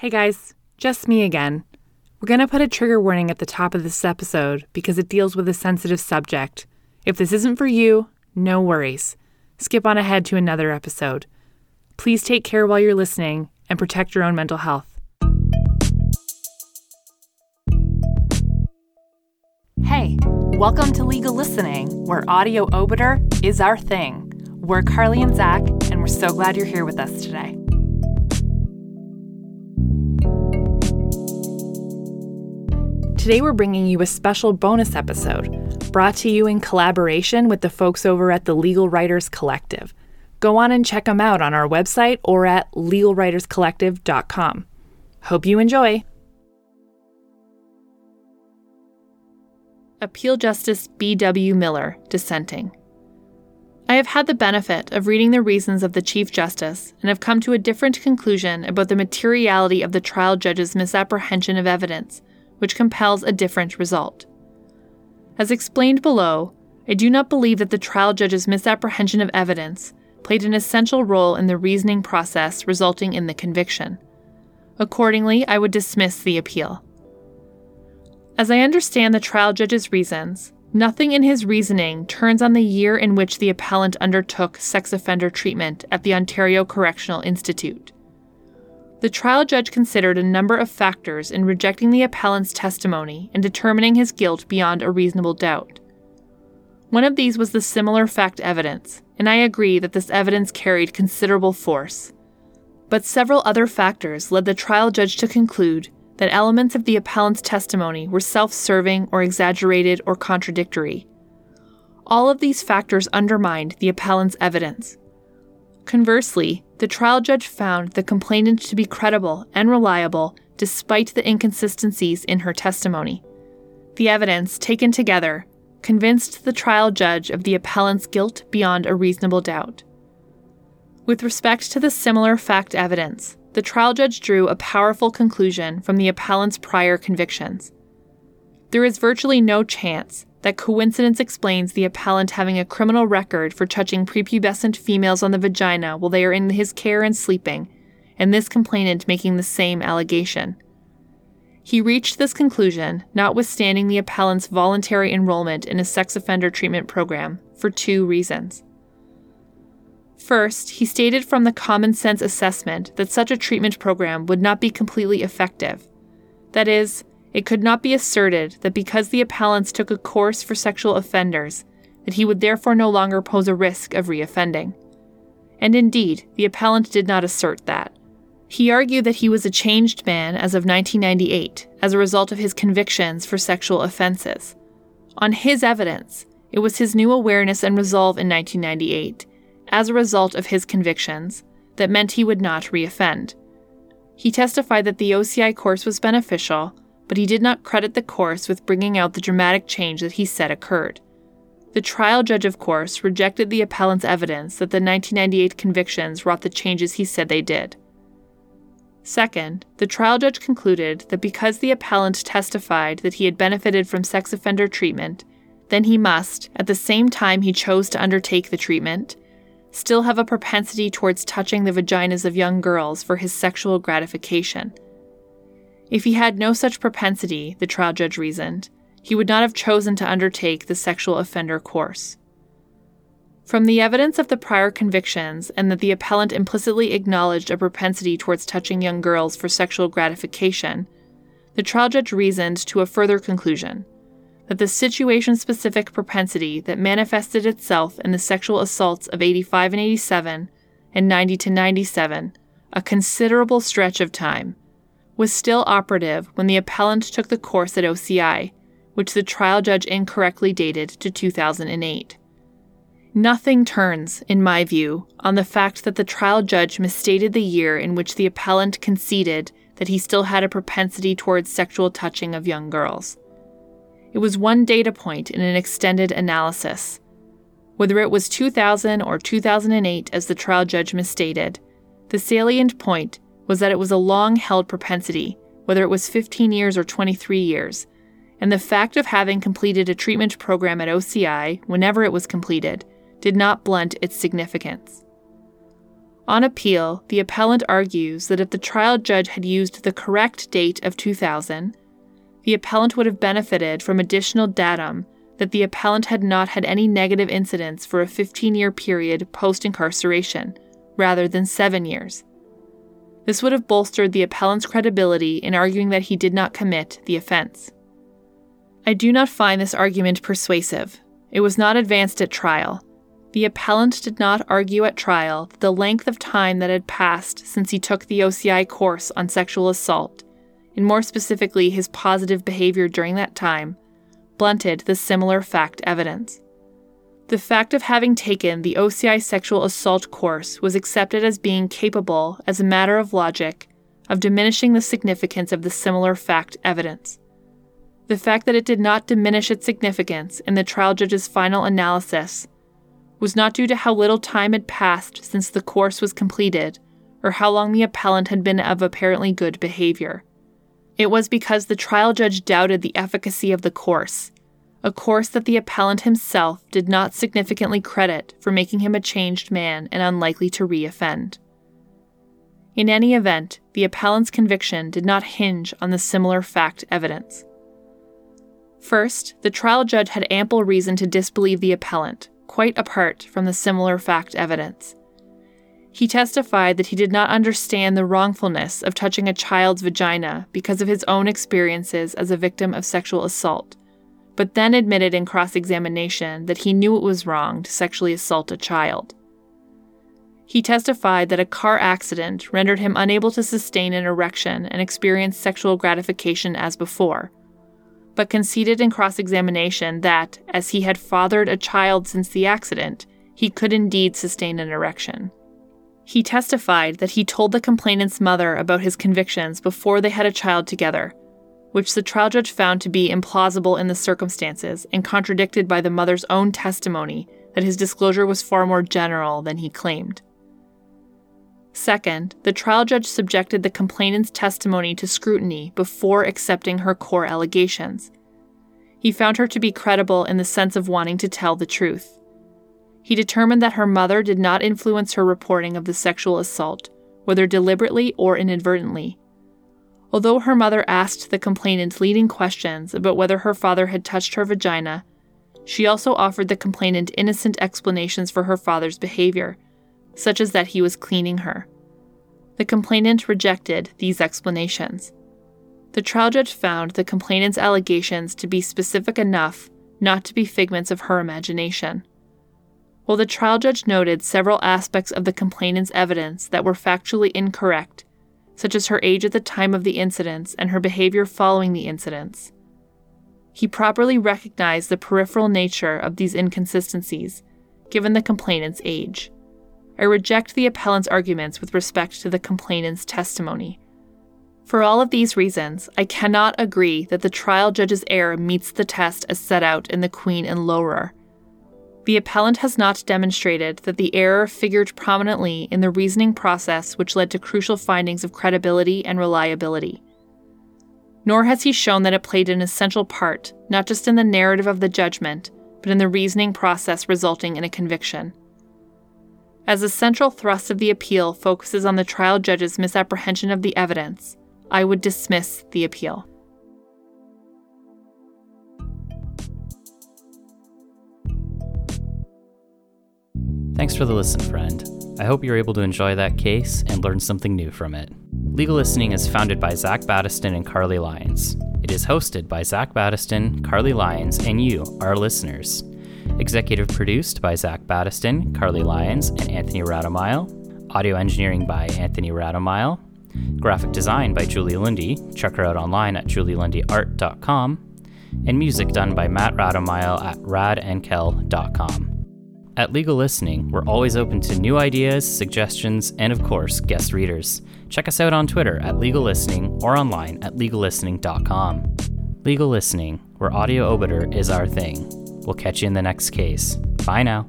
Hey guys, just me again. We're going to put a trigger warning at the top of this episode because it deals with a sensitive subject. If this isn't for you, no worries. Skip on ahead to another episode. Please take care while you're listening and protect your own mental health. Hey, welcome to Legal Listening, where audio obiter is our thing. We're Carly and Zach, and we're so glad you're here with us today. Today we're bringing you a special bonus episode, brought to you in collaboration with the folks over at the Legal Writers Collective. Go on and check them out on our website or at legalwriterscollective.com. Hope you enjoy. Appeal Justice B.W. Miller, dissenting. I have had the benefit of reading the reasons of the Chief Justice and have come to a different conclusion about the materiality of the trial judge's misapprehension of evidence, which compels a different result. As explained below, I do not believe that the trial judge's misapprehension of evidence played an essential role in the reasoning process resulting in the conviction. Accordingly, I would dismiss the appeal. As I understand the trial judge's reasons, nothing in his reasoning turns on the year in which the appellant undertook sex offender treatment at the Ontario Correctional Institute. The trial judge considered a number of factors in rejecting the appellant's testimony and determining his guilt beyond a reasonable doubt. One of these was the similar fact evidence, and I agree that this evidence carried considerable force. But several other factors led the trial judge to conclude that elements of the appellant's testimony were self-serving or exaggerated or contradictory. All of these factors undermined the appellant's evidence. Conversely, the trial judge found the complainant to be credible and reliable despite the inconsistencies in her testimony. The evidence, taken together, convinced the trial judge of the appellant's guilt beyond a reasonable doubt. With respect to the similar fact evidence, the trial judge drew a powerful conclusion from the appellant's prior convictions. There is virtually no chance that coincidence explains the appellant having a criminal record for touching prepubescent females on the vagina while they are in his care and sleeping, and this complainant making the same allegation. He reached this conclusion notwithstanding the appellant's voluntary enrollment in a sex offender treatment program for two reasons. First, he stated from the common sense assessment that such a treatment program would not be completely effective. That is, it could not be asserted that because the appellants took a course for sexual offenders, that he would therefore no longer pose a risk of reoffending. And indeed, the appellant did not assert that. He argued that he was a changed man as of 1998 as a result of his convictions for sexual offenses. On his evidence, it was his new awareness and resolve in 1998, as a result of his convictions, that meant he would not reoffend. He testified that the OCI course was beneficial, but he did not credit the course with bringing out the dramatic change that he said occurred. The trial judge, of course, rejected the appellant's evidence that the 1998 convictions wrought the changes he said they did. Second, the trial judge concluded that because the appellant testified that he had benefited from sex offender treatment, then he must, at the same time he chose to undertake the treatment, still have a propensity towards touching the vaginas of young girls for his sexual gratification. If he had no such propensity, the trial judge reasoned, he would not have chosen to undertake the sexual offender course. From the evidence of the prior convictions and that the appellant implicitly acknowledged a propensity towards touching young girls for sexual gratification, the trial judge reasoned to a further conclusion, that the situation-specific propensity that manifested itself in the sexual assaults of 85 and 87 and 90 to 97, a considerable stretch of time, was still operative when the appellant took the course at OCI, which the trial judge incorrectly dated to 2008. Nothing turns, in my view, on the fact that the trial judge misstated the year in which the appellant conceded that he still had a propensity towards sexual touching of young girls. It was one data point in an extended analysis. Whether it was 2000 or 2008 as the trial judge misstated, the salient point was that it was a long-held propensity, whether it was 15 years or 23 years, and the fact of having completed a treatment program at OCI whenever it was completed did not blunt its significance. On appeal, the appellant argues that if the trial judge had used the correct date of 2000, the appellant would have benefited from additional datum that the appellant had not had any negative incidents for a 15-year period post-incarceration, rather than 7 years. This would have bolstered the appellant's credibility in arguing that he did not commit the offense. I do not find this argument persuasive. It was not advanced at trial. The appellant did not argue at trial that the length of time that had passed since he took the OCI course on sexual assault, and more specifically his positive behavior during that time, blunted the similar fact evidence. The fact of having taken the OCI sexual assault course was accepted as being capable, as a matter of logic, of diminishing the significance of the similar fact evidence. The fact that it did not diminish its significance in the trial judge's final analysis was not due to how little time had passed since the course was completed or how long the appellant had been of apparently good behavior. It was because the trial judge doubted the efficacy of the course, a course that the appellant himself did not significantly credit for making him a changed man and unlikely to re-offend. In any event, the appellant's conviction did not hinge on the similar fact evidence. First, the trial judge had ample reason to disbelieve the appellant, quite apart from the similar fact evidence. He testified that he did not understand the wrongfulness of touching a child's vagina because of his own experiences as a victim of sexual assault, but then admitted in cross-examination that he knew it was wrong to sexually assault a child. He testified that a car accident rendered him unable to sustain an erection and experience sexual gratification as before, but conceded in cross-examination that, as he had fathered a child since the accident, he could indeed sustain an erection. He testified that he told the complainant's mother about his convictions before they had a child together, which the trial judge found to be implausible in the circumstances and contradicted by the mother's own testimony that his disclosure was far more general than he claimed. Second, the trial judge subjected the complainant's testimony to scrutiny before accepting her core allegations. He found her to be credible in the sense of wanting to tell the truth. He determined that her mother did not influence her reporting of the sexual assault, whether deliberately or inadvertently. Although her mother asked the complainant leading questions about whether her father had touched her vagina, she also offered the complainant innocent explanations for her father's behavior, such as that he was cleaning her. The complainant rejected these explanations. The trial judge found the complainant's allegations to be specific enough not to be figments of her imagination. While the trial judge noted several aspects of the complainant's evidence that were factually incorrect, such as her age at the time of the incidents and her behavior following the incidents, he properly recognized the peripheral nature of these inconsistencies, given the complainant's age. I reject the appellant's arguments with respect to the complainant's testimony. For all of these reasons, I cannot agree that the trial judge's error meets the test as set out in the Queen and Lower. The appellant has not demonstrated that the error figured prominently in the reasoning process which led to crucial findings of credibility and reliability. Nor has he shown that it played an essential part, not just in the narrative of the judgment, but in the reasoning process resulting in a conviction. As the central thrust of the appeal focuses on the trial judge's misapprehension of the evidence, I would dismiss the appeal. Thanks for the listen, friend. I hope you're able to enjoy that case and learn something new from it. Legal Listening is founded by Zach Battiston and Carly Lyons. It is hosted by Zach Battiston, Carly Lyons, and you, our listeners. Executive produced by Zach Battiston, Carly Lyons, and Anthony Radomile. Audio engineering by Anthony Radomile. Graphic design by Julie Lundy. Check her out online at julielundyart.com. And music done by Matt Radomile at radandkel.com. At Legal Listening, we're always open to new ideas, suggestions, and of course, guest readers. Check us out on Twitter at Legal Listening or online at legallistening.com. Legal Listening, where audio obiter is our thing. We'll catch you in the next case. Bye now.